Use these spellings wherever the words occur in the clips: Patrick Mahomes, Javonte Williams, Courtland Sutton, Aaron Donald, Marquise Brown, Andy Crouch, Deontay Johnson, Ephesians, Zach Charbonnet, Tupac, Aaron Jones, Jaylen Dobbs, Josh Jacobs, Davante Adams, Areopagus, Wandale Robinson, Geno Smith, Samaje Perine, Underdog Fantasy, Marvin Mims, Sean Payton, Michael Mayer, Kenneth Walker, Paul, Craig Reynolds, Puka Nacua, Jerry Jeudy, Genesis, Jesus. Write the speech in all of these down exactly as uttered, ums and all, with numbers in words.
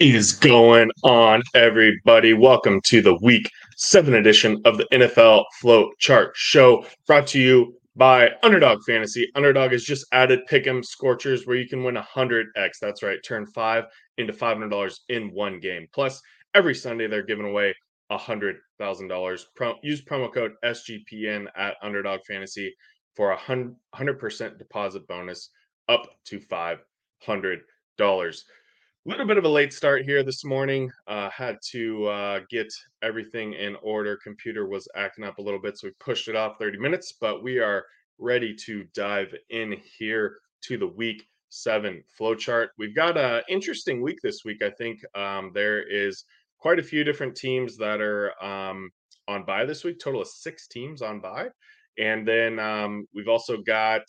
Is going on, everybody? Welcome to the week seven edition of the N F L Flowchart Show, brought to you by Underdog Fantasy. Underdog has just added pick'em scorchers where you can win one hundred x. That's right, turn five into five hundred dollars in one game. Plus, every Sunday they're giving away one hundred thousand dollars. Pro- use promo code S G P N at Underdog Fantasy for a one hundred percent deposit bonus up to five hundred dollars. A little bit of a late start here this morning. Uh, had to uh, get everything in order. Computer was acting up a little bit, so we pushed it off thirty minutes. But we are ready to dive in here to the week seven flowchart. We've got an interesting week this week, I think. Um, there is quite a few different teams that are um, on bye this week. Total of six teams on bye. And then um, we've also got...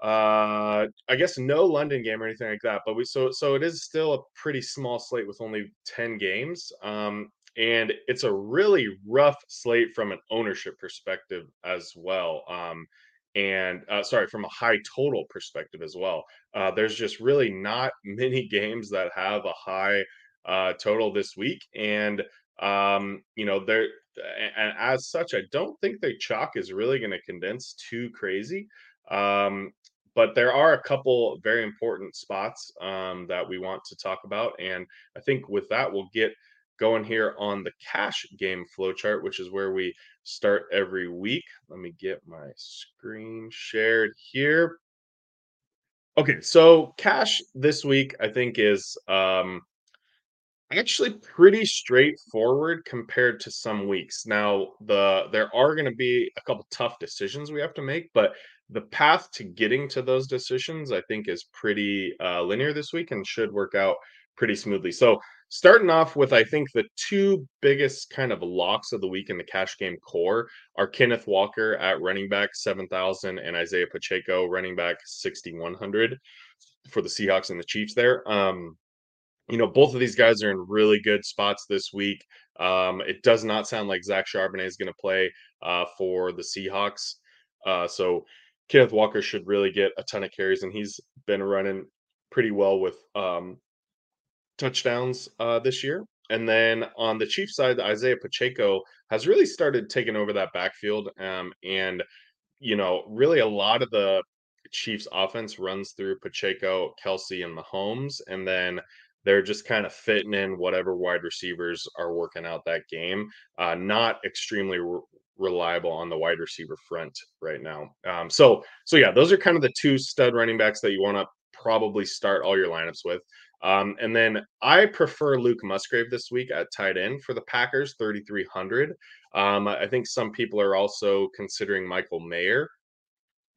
Uh, I guess no London game or anything like that, but we so so it is still a pretty small slate with only ten games, um, and it's a really rough slate from an ownership perspective as well, um, and uh, sorry, from a high total perspective as well. Uh, there's just really not many games that have a high uh, total this week, and um, you know there, and as such, I don't think the chalk is really going to condense too crazy. Um, but there are a couple very important spots um, that we want to talk about. And I think with that, we'll get going here on the cash game flowchart, which is where we start every week. Let me get my screen shared here. Okay, so cash this week, I think, is um, actually pretty straightforward compared to some weeks. Now, the there are going to be a couple tough decisions we have to make, but the path to getting to those decisions, I think, is pretty uh, linear this week and should work out pretty smoothly. So starting off with, I think, the two biggest kind of locks of the week in the cash game core are Kenneth Walker at running back seven thousand and Isaiah Pacheco running back sixty-one hundred for the Seahawks and the Chiefs there. Um, you know, both of these guys are in really good spots this week. Um, it does not sound like Zach Charbonnet is going to play uh, for the Seahawks. Uh, so Kenneth Walker should really get a ton of carries, and he's been running pretty well with um, touchdowns uh, this year. And then on the Chiefs side, Isaiah Pacheco has really started taking over that backfield. Um, and, you know, really a lot of the Chiefs offense runs through Pacheco, Kelsey, and Mahomes. And then they're just kind of fitting in whatever wide receivers are working out that game. Uh, not extremely re- reliable on the wide receiver front right now. Um, so, so yeah, those are kind of the two stud running backs that you want to probably start all your lineups with. Um, and then I prefer Luke Musgrave this week at tight end for the Packers, thirty-three hundred. Um, I think some people are also considering Michael Mayer.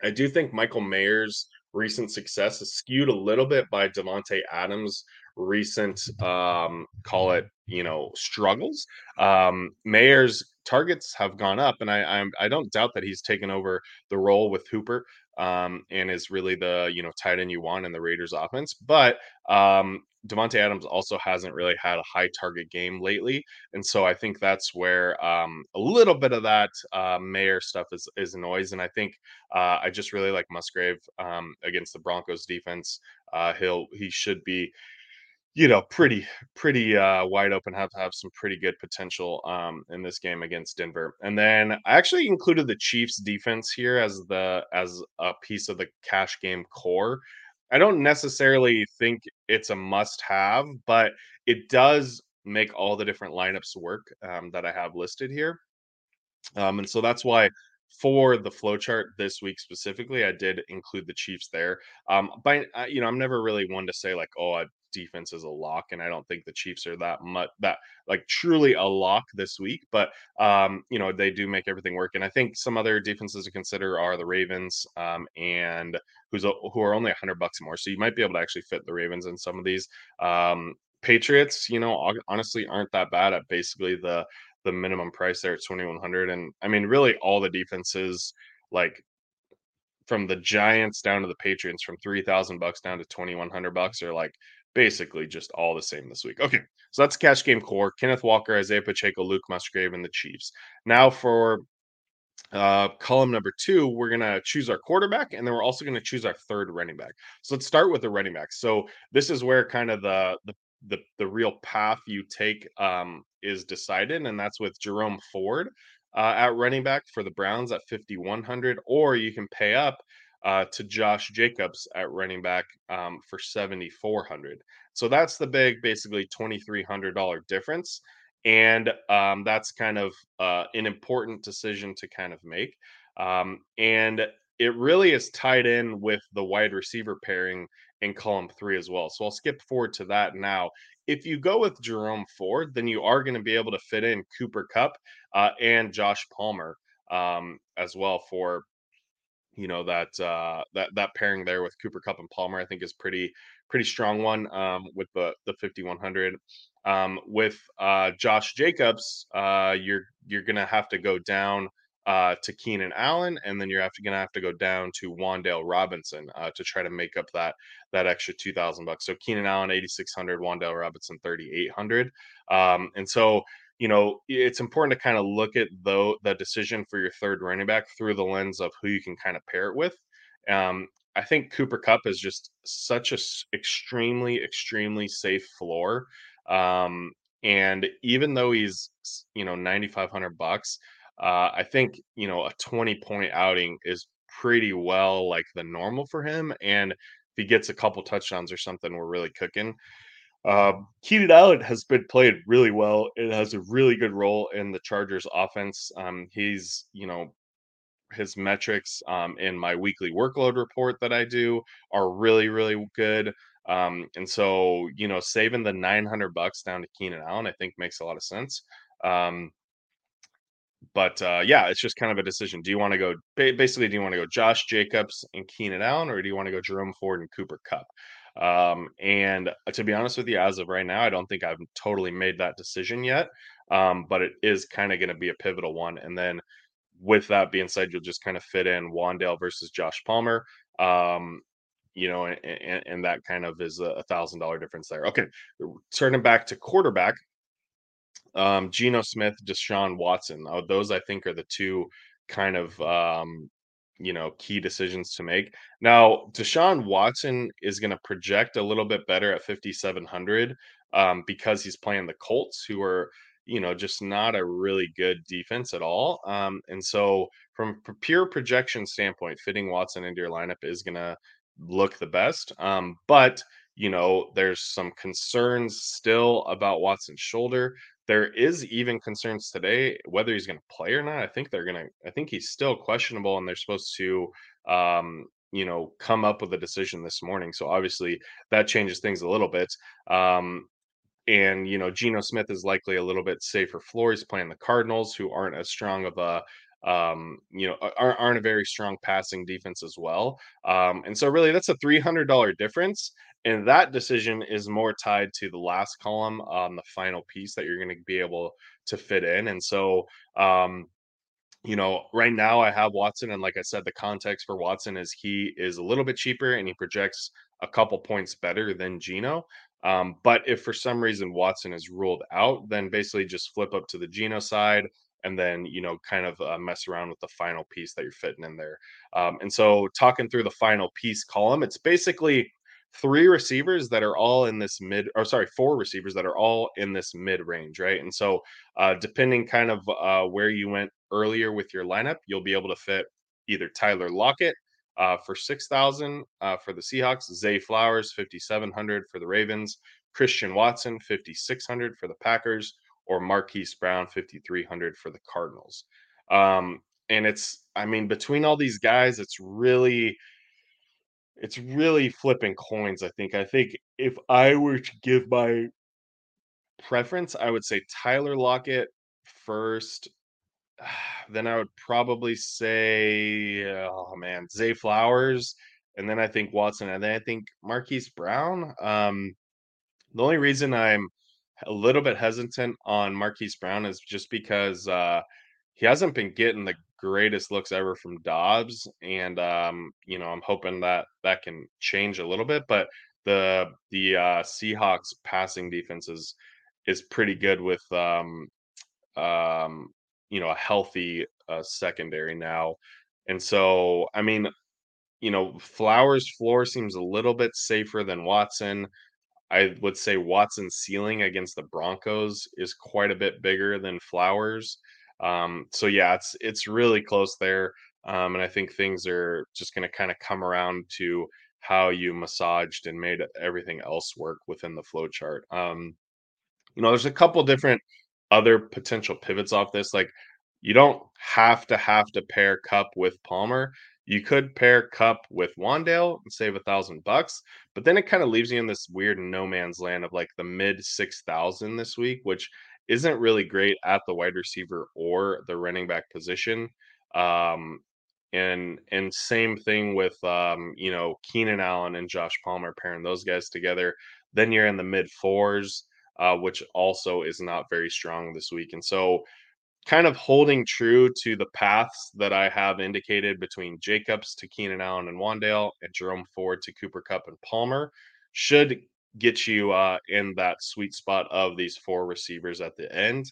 I do think Michael Mayer's recent success is skewed a little bit by Davante Adams' recent, um, call it, you know, struggles. Um, Mayer's targets have gone up, and I I'm, I don't doubt that he's taken over the role with Hooper um, and is really the, you know, tight end you want in the Raiders offense. But um, Davante Adams also hasn't really had a high target game lately. And so I think that's where um, a little bit of that uh, Mayer stuff is, is noise. And I think uh, I just really like Musgrave um, against the Broncos defense. Uh, he'll, he should be, you know, pretty, pretty uh, wide open, have to have some pretty good potential um, in this game against Denver. And then I actually included the Chiefs defense here as the, as a piece of the cash game core. I don't necessarily think it's a must have, but it does make all the different lineups work um, that I have listed here. Um, and so that's why for the flowchart this week specifically, I did include the Chiefs there. Um, but, you know, I'm never really one to say like, oh, I, defense is a lock, and I don't think the Chiefs are that much that like truly a lock this week, but um you know they do make everything work. And I think some other defenses to consider are the Ravens um and who's a, who are only one hundred bucks more, so you might be able to actually fit the Ravens in some of these. um Patriots, you know, honestly aren't that bad at basically the the minimum price there at twenty-one hundred, and I mean really all the defenses, like from the Giants down to the Patriots, from three thousand bucks down to twenty-one hundred bucks, are like basically just all the same this week. Okay, so that's cash game core: Kenneth Walker, Isaiah Pacheco, Luke Musgrave, and the Chiefs. Now for uh, column number two, we're going to choose our quarterback, and then we're also going to choose our third running back. So let's start with the running back. So this is where kind of the, the the the real path you take um, is decided, and that's with Jerome Ford uh, at running back for the Browns at fifty-one hundred, or you can pay up uh, to Josh Jacobs at running back um, for seventy-four hundred. So that's the big, basically twenty-three hundred dollars difference, and um, that's kind of uh, an important decision to kind of make, um, and it really is tied in with the wide receiver pairing in column three as well. So I'll skip forward to that now. If you go with Jerome Ford, then you are going to be able to fit in Cooper Kupp uh, and Josh Palmer um, as well for, you know, that uh, that that pairing there with Cooper Kupp and Palmer. I think is pretty pretty strong one um, with the the fifty-one hundred. Um, with uh, Josh Jacobs, uh, you're you're going to have to go down Uh, to Keenan Allen, and then you're after gonna have to go down to Wandale Robinson uh, to try to make up that that extra two thousand bucks. So Keenan Allen eighty-six hundred, Wandale Robinson thirty-eight hundred, um, and so you know it's important to kind of look at though the decision for your third running back through the lens of who you can kind of pair it with. Um, I think Cooper Kupp is just such a extremely extremely safe floor, um, and even though he's you know ninety-five hundred bucks. Uh, I think, you know, a twenty-point outing is pretty well like the normal for him. And if he gets a couple touchdowns or something, we're really cooking. Uh, Keenan Allen has been played really well. It has a really good role in the Chargers offense. Um, he's, you know, his metrics um, in my weekly workload report that I do are really, really good. Um, and so, you know, saving the nine hundred bucks down to Keenan Allen, I think makes a lot of sense. Um But uh, yeah, it's just kind of a decision. Do you want to go basically? Do you want to go Josh Jacobs and Keenan Allen, or do you want to go Jerome Ford and Cooper Kupp? Um, and to be honest with you, as of right now, I don't think I've totally made that decision yet. Um, but it is kind of going to be a pivotal one. And then with that being said, you'll just kind of fit in Wandale versus Josh Palmer. Um, you know, and, and, and that kind of is a thousand dollar difference there. Okay, turning back to quarterback. Um, Geno Smith, Deshaun Watson. Oh, those I think are the two kind of, um, you know, key decisions to make. Now, Deshaun Watson is going to project a little bit better at fifty-seven hundred um, because he's playing the Colts, who are, you know, just not a really good defense at all. Um, and so from a pure projection standpoint, fitting Watson into your lineup is going to look the best. Um, but, you know, there's some concerns still about Watson's shoulder. There is even concerns today whether he's going to play or not. I think they're going to, I think he's still questionable, and they're supposed to, um, you know, come up with a decision this morning. So obviously that changes things a little bit. Um, and, you know, Geno Smith is likely a little bit safer floor. He's playing the Cardinals, who aren't as strong of a, um, you know, aren't, aren't a very strong passing defense as well. Um, and so really that's a three hundred dollars difference. And that decision is more tied to the last column on um, the final piece that you're going to be able to fit in. And so, um, you know, right now I have Watson. And like I said, the context for Watson is he is a little bit cheaper and he projects a couple points better than Geno. Um, but if for some reason Watson is ruled out, then basically just flip up to the Geno side and then, you know, kind of uh, mess around with the final piece that you're fitting in there. Um, and so talking through the final piece column, it's basically three receivers that are all in this mid, or sorry, four receivers that are all in this mid range, right? And so uh, depending kind of uh, where you went earlier with your lineup, you'll be able to fit either Tyler Lockett uh, for six thousand uh, for the Seahawks, Zay Flowers, fifty-seven hundred for the Ravens, Christian Watson, fifty-six hundred for the Packers, or Marquise Brown, fifty-three hundred for the Cardinals. Um, and it's, I mean, between all these guys, it's really, It's really flipping coins, I think. I think if I were to give my preference, I would say Tyler Lockett first. Then I would probably say, oh, man, Zay Flowers. And then I think Watson. And then I think Marquise Brown. Um, the only reason I'm a little bit hesitant on Marquise Brown is just because uh, he hasn't been getting the greatest looks ever from Dobbs, and um you know I'm hoping that that can change a little bit, but the the uh Seahawks passing defense is is pretty good with um um you know a healthy uh, secondary now. And so I mean you know Flowers' floor seems a little bit safer than Watson. I would say Watson's ceiling against the Broncos is quite a bit bigger than Flowers. Um, so, yeah, it's it's really close there. Um, and I think things are just going to kind of come around to how you massaged and made everything else work within the flow chart. Um, you know, there's a couple different other potential pivots off this. Like, you don't have to have to pair Kupp with Palmer. You could pair Kupp with Wandale and save a thousand bucks, but then it kind of leaves you in this weird no man's land of like the mid six thousand this week, which isn't really great at the wide receiver or the running back position. Um, and and same thing with um, you know, Keenan Allen and Josh Palmer, pairing those guys together. Then you're in the mid fours, uh, which also is not very strong this week, and so. Kind of holding true to the paths that I have indicated between Jacobs to Keenan Allen and Wandale and Jerome Ford to Cooper Kupp and Palmer should get you uh, in that sweet spot of these four receivers at the end.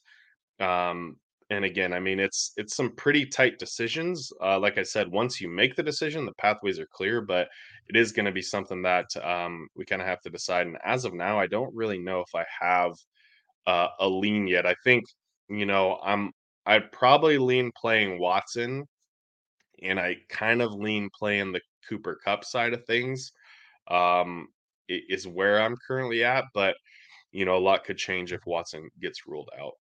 Um, and again, I mean, it's it's some pretty tight decisions. Uh, like I said, once you make the decision, the pathways are clear, but it is going to be something that um, we kind of have to decide. And as of now, I don't really know if I have uh, a lean yet. I think, you know, I'm, I'd probably lean playing Watson, and I kind of lean playing the Cooper Kupp side of things um, is where I'm currently at. But, you know, a lot could change if Watson gets ruled out.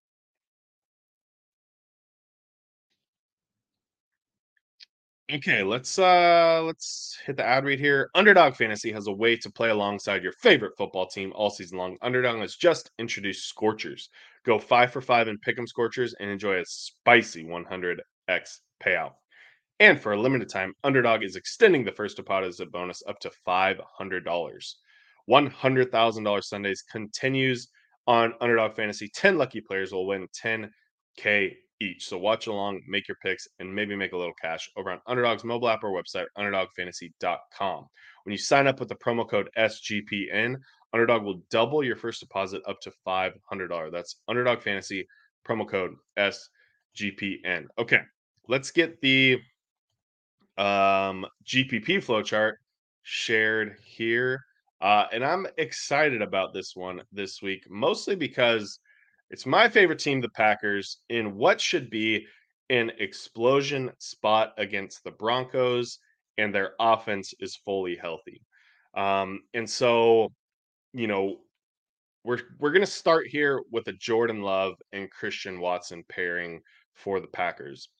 Okay, let's uh, let's hit the ad read here. Underdog Fantasy has a way to play alongside your favorite football team all season long. Underdog has just introduced Scorchers. Go five for five and pick 'em Scorchers and enjoy a spicy one hundred x payout. And for a limited time, Underdog is extending the first deposit bonus up to five hundred dollars. one hundred thousand dollars Sundays continues on Underdog Fantasy. ten lucky players will win ten K each. So watch along, make your picks, and maybe make a little cash over on Underdog's mobile app or website, underdog fantasy dot com. When you sign up with the promo code S G P N, Underdog will double your first deposit up to five hundred dollars. That's Underdog Fantasy, promo code S G P N. Okay, let's get the um, G P P flowchart shared here. Uh, and I'm excited about this one this week, mostly because it's my favorite team, the Packers, in what should be an explosion spot against the Broncos, and their offense is fully healthy. Um, and so, you know, we're we're going to start here with a Jordan Love and Christian Watson pairing for the Packers.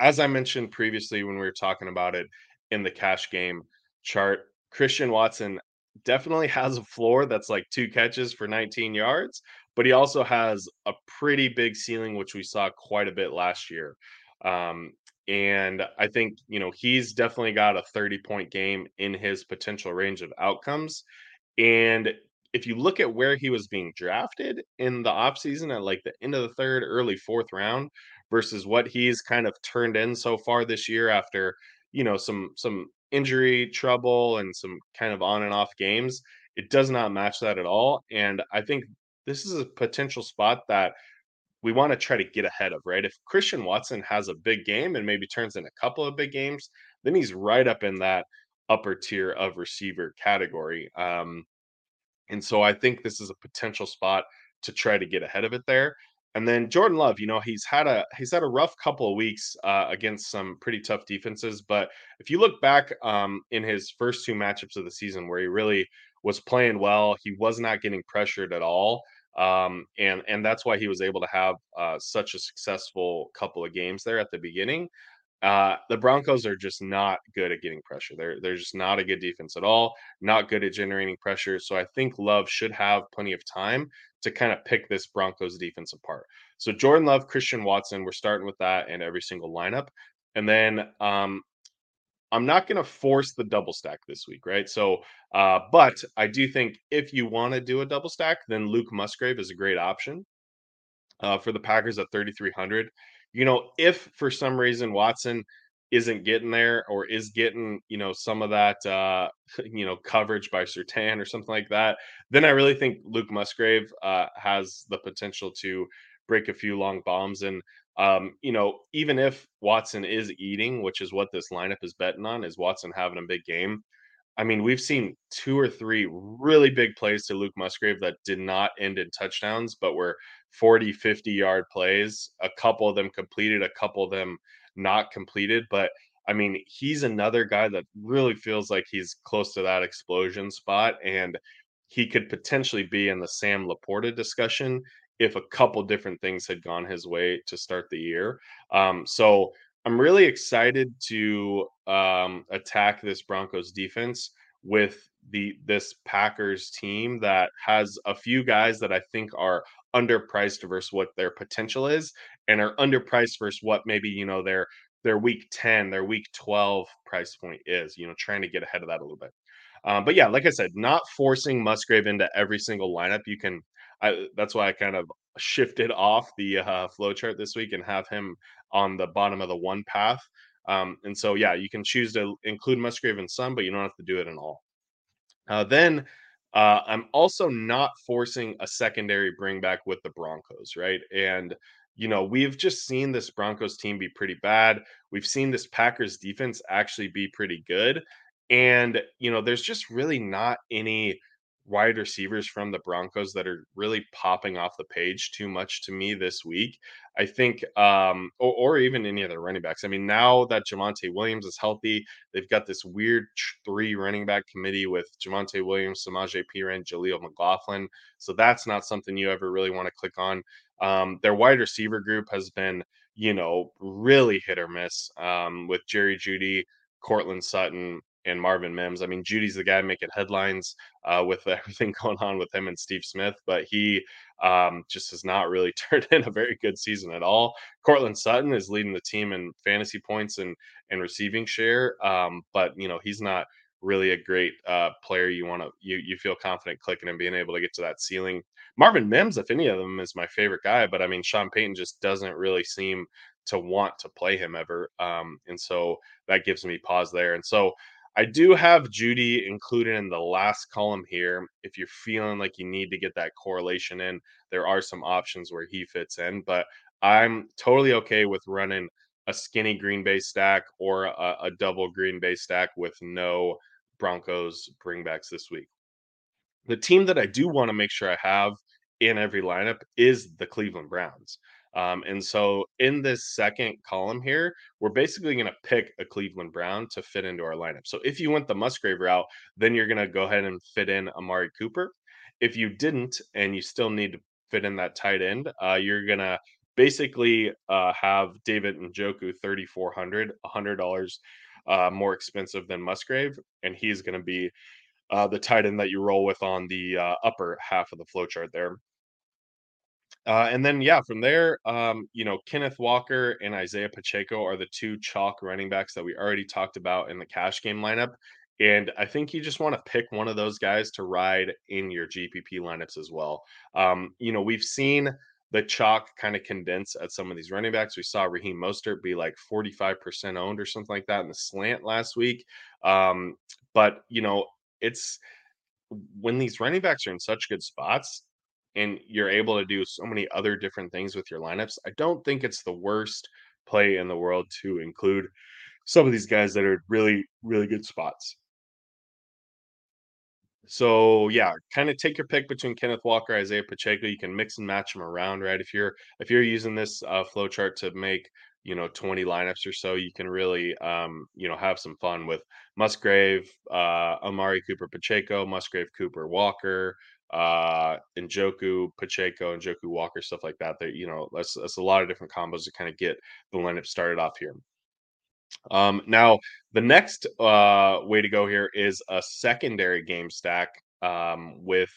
As I mentioned previously when we were talking about it in the cash game chart, Christian Watson definitely has a floor that's like two catches for nineteen yards, but he also has a pretty big ceiling, which we saw quite a bit last year. Um, and I think, you know, he's definitely got a thirty-point game in his potential range of outcomes. And if you look at where he was being drafted in the offseason at like the end of the third, early fourth round versus what he's kind of turned in so far this year after, you know, some some injury trouble and some kind of on and off games, it does not match that at all. And I think this is a potential spot that we want to try to get ahead of, right? If Christian Watson has a big game and maybe turns in a couple of big games, then he's right up in that upper tier of receiver category. Um, and so I think this is a potential spot to try to get ahead of it there. And then Jordan Love, you know, he's had a he's had a rough couple of weeks uh, against some pretty tough defenses. But if you look back um, in his first two matchups of the season where he really was playing well, he was not getting pressured at all. Um, and, and that's why he was able to have uh, such a successful couple of games there at the beginning. Uh, the Broncos are just not good at getting pressure. They're, they're just not a good defense at all, not good at generating pressure. So I think Love should have plenty of time to kind of pick this Broncos defense apart. So Jordan Love, Christian Watson, we're starting with that in every single lineup. And then um, I'm not going to force the double stack this week, right? So, uh, but I do think if you want to do a double stack, then Luke Musgrave is a great option uh, for the Packers at thirty-three hundred. You know, if for some reason Watson isn't getting there or is getting, you know, some of that, uh, you know, coverage by Surtain or something like that, then I really think Luke Musgrave uh, has the potential to break a few long bombs. And, um, you know, even if Watson is eating, which is what this lineup is betting on, is Watson having a big game, I mean, we've seen two or three really big plays to Luke Musgrave that did not end in touchdowns, but were forty, fifty-yard plays. A couple of them completed, a couple of them not completed. But, I mean, he's another guy that really feels like he's close to that explosion spot, and he could potentially be in the Sam Laporta discussion if a couple different things had gone his way to start the year. Um, so I'm really excited to um, attack this Broncos defense with the this Packers team that has a few guys that I think are underpriced versus what their potential is, and are underpriced versus what maybe, you know, their their week ten, their week twelve price point is, you know, trying to get ahead of that a little bit. Um, but yeah, like I said, not forcing Musgrave into every single lineup. You can, I, that's why I kind of shifted off the uh, flow chart this week and have him on the bottom of the one path. Um, and so, yeah, you can choose to include Musgrave in some, but you don't have to do it in all. Uh, then uh, I'm also not forcing a secondary bring back with the Broncos, right? And, you know, we've just seen this Broncos team be pretty bad. We've seen this Packers defense actually be pretty good. And, you know, there's just really not any wide receivers from the Broncos that are really popping off the page too much to me this week. I think, um, or, or even any other running backs. I mean, now that Javonte Williams is healthy, they've got this weird three running back committee with Javonte Williams, Samaje Perine, Jaleel McLaughlin. So that's not something you ever really want to click on. Um, their wide receiver group has been, you know, really hit or miss um, with Jerry Jeudy, Cortland Sutton, and Marvin Mims. I mean, Judy's the guy making headlines uh, with everything going on with him and Steve Smith, but he um, just has not really turned in a very good season at all. Cortland Sutton is leading the team in fantasy points and and receiving share, um, but you know he's not really a great uh, player. You want to you you feel confident clicking and being able to get to that ceiling. Marvin Mims, if any of them, is my favorite guy, but I mean, Sean Payton just doesn't really seem to want to play him ever, um, and so that gives me pause there. And so I do have Jeudy included in the last column here. If you're feeling like you need to get that correlation in, there are some options where he fits in, but I'm totally okay with running a skinny Green Bay stack or a, a double Green Bay stack with no Broncos bringbacks this week. The team that I do want to make sure I have in every lineup is the Cleveland Browns. Um, and so in this second column here, we're basically going to pick a Cleveland Brown to fit into our lineup. So if you went the Musgrave route, then you're going to go ahead and fit in Amari Cooper. If you didn't, and you still need to fit in that tight end, uh, you're going to basically uh, have David Njoku thirty-four hundred, one hundred dollars uh, more expensive than Musgrave. And he's going to be uh, the tight end that you roll with on the uh, upper half of the flow chart there. Uh, and then, yeah, from there, um, you know, Kenneth Walker and Isaiah Pacheco are the two chalk running backs that we already talked about in the cash game lineup. And I think you just want to pick one of those guys to ride in your G P P lineups as well. Um, you know, we've seen the chalk kind of condense at some of these running backs. We saw Raheem Mostert be like forty-five percent owned or something like that in the slant last week. Um, but, you know, it's when these running backs are in such good spots, and you're able to do so many other different things with your lineups, I don't think it's the worst play in the world to include some of these guys that are really, really good spots. So, yeah, kind of take your pick between Kenneth Walker, Isaiah Pacheco. You can mix and match them around, right? If you're if you're using this uh, flow chart to make, you know, twenty lineups or so, you can really, um, you know, have some fun with Musgrave, uh, Amari Cooper, Pacheco, Musgrave, Cooper, Walker, uh Njoku, Pacheco, Njoku, Walker, stuff like that. That, you know, that's that's a lot of different combos to kind of get the lineup started off here. Um, now the next uh way to go here is a secondary game stack um with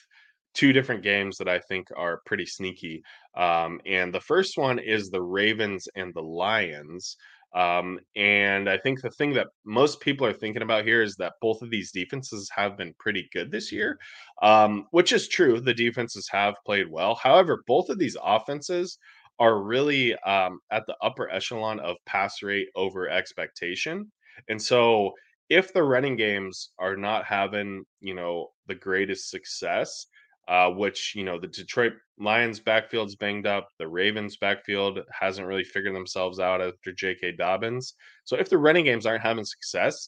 two different games that I think are pretty sneaky. Um, and the first one is the Ravens and the Lions. Um, and I think the thing that most people are thinking about here is that both of these defenses have been pretty good this year, um, which is true. The defenses have played well. However, both of these offenses are really um, at the upper echelon of pass rate over expectation. And so if the running games are not having, you know, the greatest success, Uh, which, you know, the Detroit Lions backfield's banged up. The Ravens backfield hasn't really figured themselves out after J K Dobbins. So if the running games aren't having success,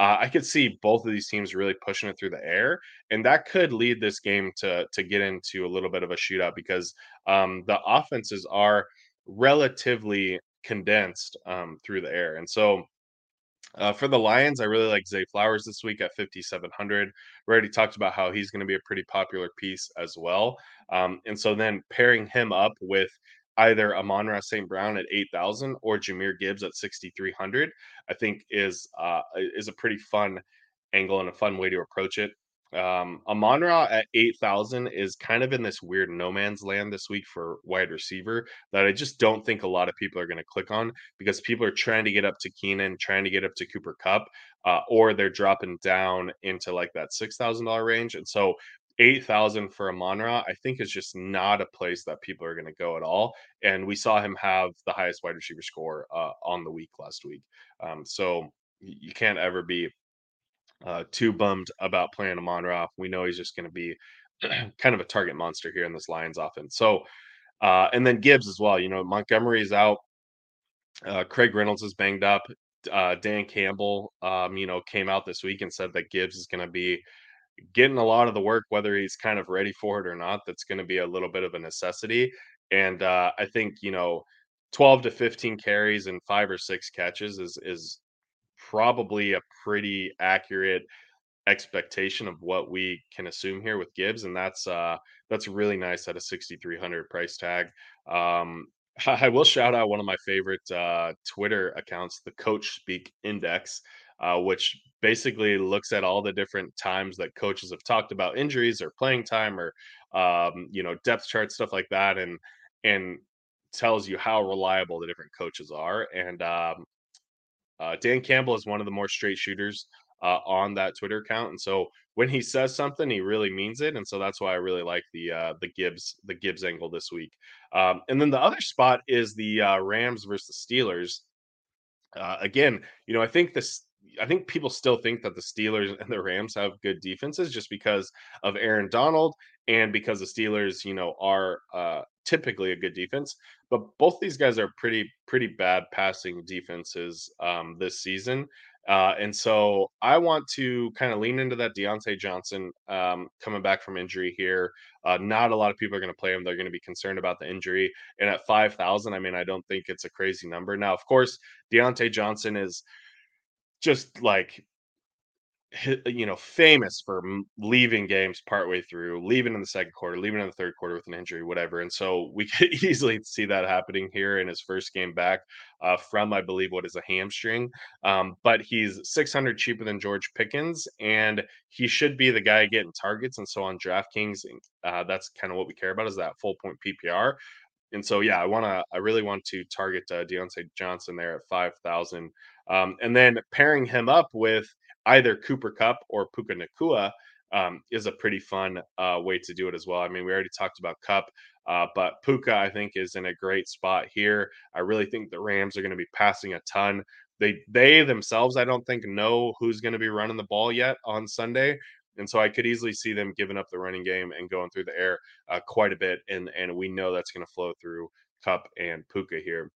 Uh, I could see both of these teams really pushing it through the air, and that could lead this game to to get into a little bit of a shootout because um, the offenses are relatively condensed um, through the air. And so uh, for the Lions, I really like Zay Flowers this week at fifty-seven hundred. We already talked about how he's going to be a pretty popular piece as well. Um, and so then pairing him up with either Amon-Ra Saint Brown at eight thousand or Jahmyr Gibbs at sixty-three hundred, I think is uh, is a pretty fun angle and a fun way to approach it. Um, Amon-Ra at eight thousand is kind of in this weird no man's land this week for wide receiver that I just don't think a lot of people are going to click on because people are trying to get up to Keenan, trying to get up to Cooper Kupp, uh, or they're dropping down into like that six thousand dollars range. And so eight thousand for Amon-Ra, I think, is just not a place that people are going to go at all. And we saw him have the highest wide receiver score uh, on the week last week. Um, so you can't ever be uh, too bummed about playing Amon-Ra. We know he's just going to be kind of a target monster here in this Lions offense. So, uh, and then Gibbs as well. You know, Montgomery is out. Uh, Craig Reynolds is banged up. Uh, Dan Campbell, um, you know, came out this week and said that Gibbs is going to be getting a lot of the work, whether he's kind of ready for it or not. That's going to be a little bit of a necessity. And uh, I think, you know, twelve to fifteen carries and five or six catches is is probably a pretty accurate expectation of what we can assume here with Gibbs. And that's uh, that's really nice at a sixty-three hundred price tag. Um, I will shout out one of my favorite uh, Twitter accounts, the Coach Speak Index, uh, which basically looks at all the different times that coaches have talked about injuries or playing time or, um, you know, depth charts, stuff like that, and and tells you how reliable the different coaches are. And um, uh, Dan Campbell is one of the more straight shooters uh, on that Twitter account. And so when he says something, he really means it. And so that's why I really like the uh, the Gibbs the Gibbs angle this week. Um, and then the other spot is the uh, Rams versus the Steelers. Uh, again, you know, I think this, I think people still think that the Steelers and the Rams have good defenses just because of Aaron Donald and because the Steelers, you know, are uh, typically a good defense. But both these guys are pretty, pretty bad passing defenses um, this season. Uh, and so I want to kind of lean into that Deontay Johnson um, coming back from injury here. Uh, not a lot of people are going to play him. They're going to be concerned about the injury. And at five thousand, I mean, I don't think it's a crazy number. Now, of course, Deontay Johnson is just like, you know, famous for leaving games partway through, leaving in the second quarter, leaving in the third quarter with an injury, whatever. And so we could easily see that happening here in his first game back uh, from, I believe, what is a hamstring. Um, but he's six hundred cheaper than George Pickens, and he should be the guy getting targets. And so on DraftKings, uh, that's kind of what we care about, is that full point P P R. And so, yeah, I want to, I really want to target uh, Deontay Johnson there at five thousand. Um, and then pairing him up with either Cooper Kupp or Puka Nacua um, is a pretty fun uh, way to do it as well. I mean, we already talked about Kupp, uh, but Puka, I think, is in a great spot here. I really think the Rams are going to be passing a ton. They, they themselves, I don't think, know who's going to be running the ball yet on Sunday. And so I could easily see them giving up the running game and going through the air uh, quite a bit. And, and we know that's going to flow through Kupp and Puka here.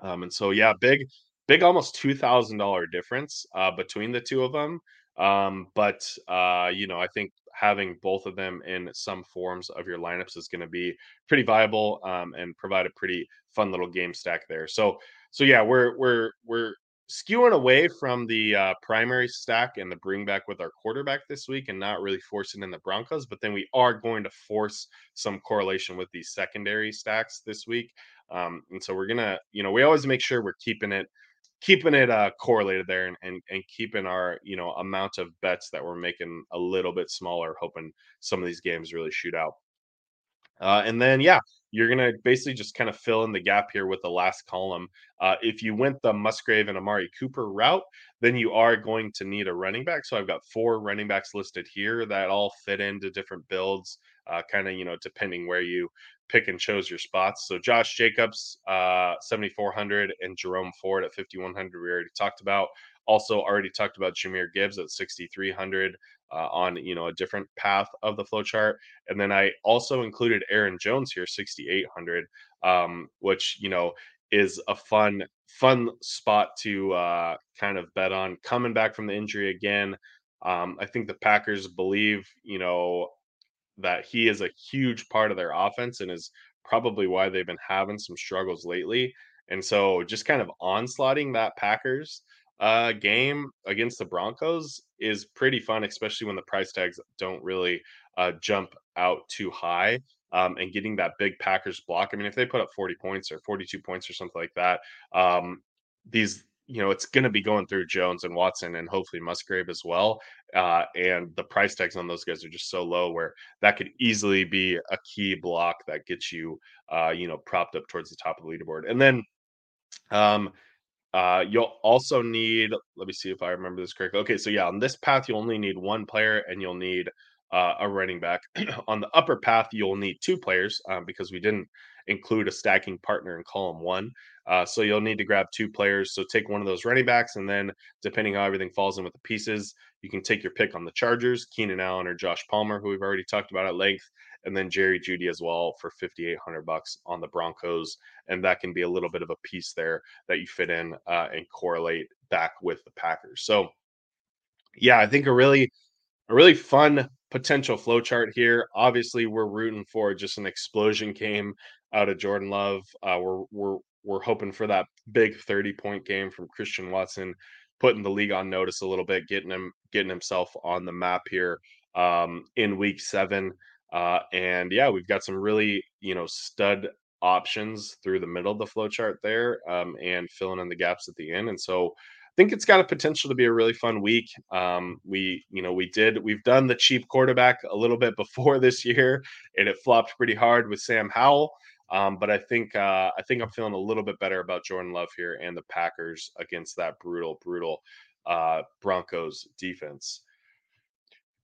Um, and so, yeah, big... Big almost two thousand dollars difference uh, between the two of them. Um, but, uh, you know, I think having both of them in some forms of your lineups is going to be pretty viable um, and provide a pretty fun little game stack there. So, so yeah, we're, we're, we're skewing away from the uh, primary stack and the bring back with our quarterback this week and not really forcing in the Broncos. But then we are going to force some correlation with these secondary stacks this week. Um, and so we're going to, you know, we always make sure we're keeping it keeping it uh, correlated there and, and, and keeping our, you know, amount of bets that we're making a little bit smaller, hoping some of these games really shoot out. Uh, and then, yeah, you're going to basically just kind of fill in the gap here with the last column. Uh, if you went the Musgrave and Amari Cooper route, then you are going to need a running back. So I've got four running backs listed here that all fit into different builds, uh, kind of, you know, depending where you pick and chose your spots. So Josh Jacobs, uh, seventy-four hundred, and Jerome Ford at fifty-one hundred, we already talked about. Also already talked about Jahmyr Gibbs at sixty-three hundred uh, on, you know, a different path of the flow chart. And then I also included Aaron Jones here, sixty-eight hundred, um, which, you know, is a fun, fun spot to uh, kind of bet on. Coming back from the injury again, um, I think the Packers believe, you know, that he is a huge part of their offense and is probably why they've been having some struggles lately. And so just kind of onslaughting that Packers uh, game against the Broncos is pretty fun, especially when the price tags don't really uh, jump out too high. Um, and getting that big Packers block. I mean, if they put up forty points or forty-two points or something like that, um, these, you know, it's going to be going through Jones and Watson and hopefully Musgrave as well. Uh, and the price tags on those guys are just so low where that could easily be a key block that gets you, uh, you know, propped up towards the top of the leaderboard. And then um, uh, you'll also need, let me see if I remember this correctly. Okay. So yeah, on this path, you only need one player and you'll need Uh, a running back. On the upper path, you'll need two players um, because we didn't include a stacking partner in column one. Uh, so you'll need to grab two players. So take one of those running backs, and then depending how everything falls in with the pieces, you can take your pick on the Chargers, Keenan Allen or Josh Palmer, who we've already talked about at length, and then Jerry Jeudy as well for fifty-eight hundred bucks on the Broncos. And that can be a little bit of a piece there that you fit in uh, and correlate back with the Packers. So yeah, I think a really, a really fun potential flow chart here. Obviously, we're rooting for just an explosion game out of Jordan Love. Uh, we're we're we're hoping for that big thirty-point game from Christian Watson, putting the league on notice a little bit, getting him getting himself on the map here um, in week seven. Uh, and yeah, we've got some really you know stud options through the middle of the flow chart there, um, and filling in the gaps at the end. And so, think it's got a potential to be a really fun week. Um, we, you know, we did, we've done the cheap quarterback a little bit before this year, and it flopped pretty hard with Sam Howell. Um, but I think, uh, I think I'm feeling a little bit better about Jordan Love here and the Packers against that brutal, brutal uh, Broncos defense.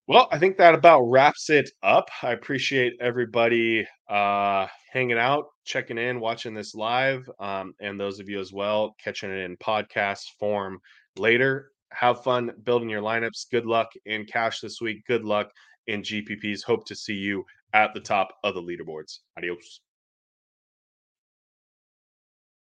Well, I think that about wraps it up. I appreciate everybody uh, hanging out, checking in, watching this live, um, and those of you as well catching it in podcast form later. Have fun building your lineups. Good luck in cash this week. Good luck in G P Ps. Hope to see you at the top of the leaderboards. Adios.